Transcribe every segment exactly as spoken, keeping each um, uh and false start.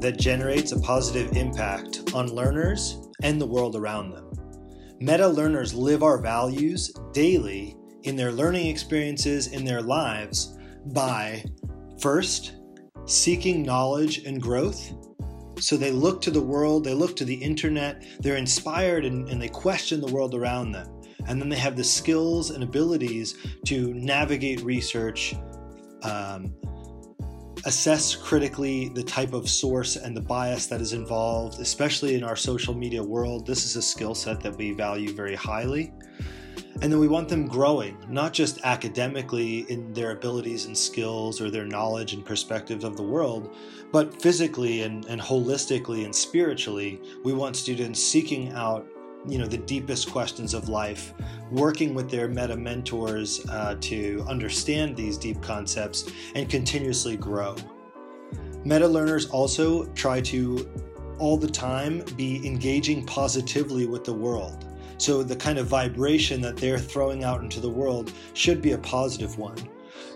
that generates a positive impact on learners and the world around them. Meta learners live our values daily in their learning experiences, in their lives, by first seeking knowledge and growth. So they look to the world, they look to the internet, they're inspired and, and they question the world around them. And then they have the skills and abilities to navigate research, um, assess critically the type of source and the bias that is involved, especially in our social media world. This is a skill set that we value very highly. And then we want them growing, not just academically in their abilities and skills or their knowledge and perspectives of the world, but physically and, and holistically and spiritually. We want students seeking out, you know, the deepest questions of life, working with their meta mentors uh, to understand these deep concepts and continuously grow. Meta learners also try to all the time be engaging positively with the world. So the kind of vibration that they're throwing out into the world should be a positive one.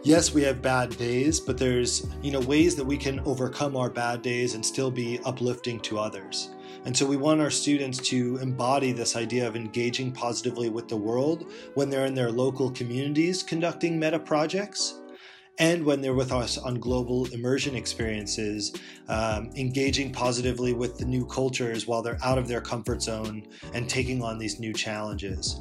Yes, we have bad days, but there's, you know, ways that we can overcome our bad days and still be uplifting to others. And so we want our students to embody this idea of engaging positively with the world when they're in their local communities conducting meta projects, and when they're with us on global immersion experiences, um, engaging positively with the new cultures while they're out of their comfort zone and taking on these new challenges.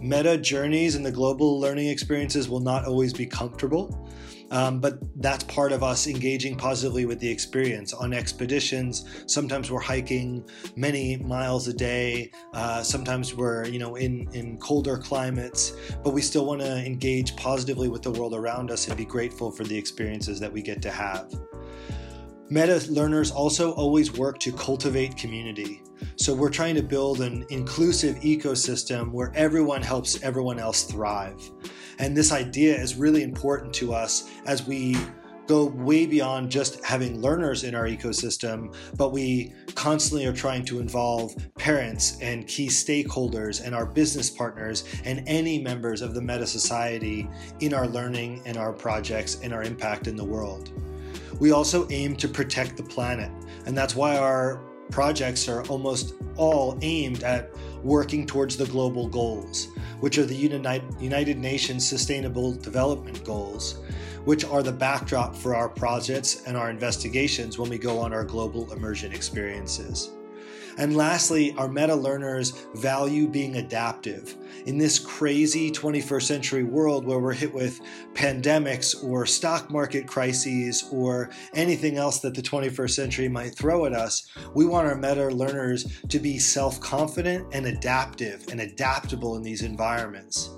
Meta journeys and the global learning experiences will not always be comfortable, um, but that's part of us engaging positively with the experience. On expeditions, sometimes we're hiking many miles a day, uh, sometimes we're, you know, in, in colder climates, but we still want to engage positively with the world around us and be grateful for the experiences that we get to have. Meta learners also always work to cultivate community. So we're trying to build an inclusive ecosystem where everyone helps everyone else thrive. And this idea is really important to us as we go way beyond just having learners in our ecosystem, but we constantly are trying to involve parents and key stakeholders and our business partners and any members of the meta society in our learning and our projects and our impact in the world. We also aim to protect the planet, and that's why our projects are almost all aimed at working towards the global goals, which are the United Nations Sustainable Development Goals, which are the backdrop for our projects and our investigations when we go on our global immersion experiences. And lastly, our meta learners value being adaptive. In this crazy twenty-first century world where we're hit with pandemics or stock market crises or anything else that the twenty-first century might throw at us, we want our meta learners to be self-confident and adaptive and adaptable in these environments.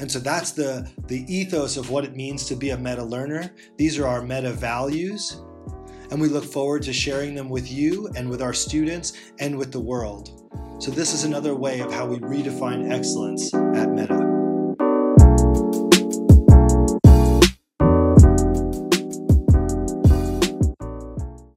And so that's the, the ethos of what it means to be a meta learner. These are our meta values. And we look forward to sharing them with you and with our students and with the world. So this is another way of how we redefine excellence at Meta.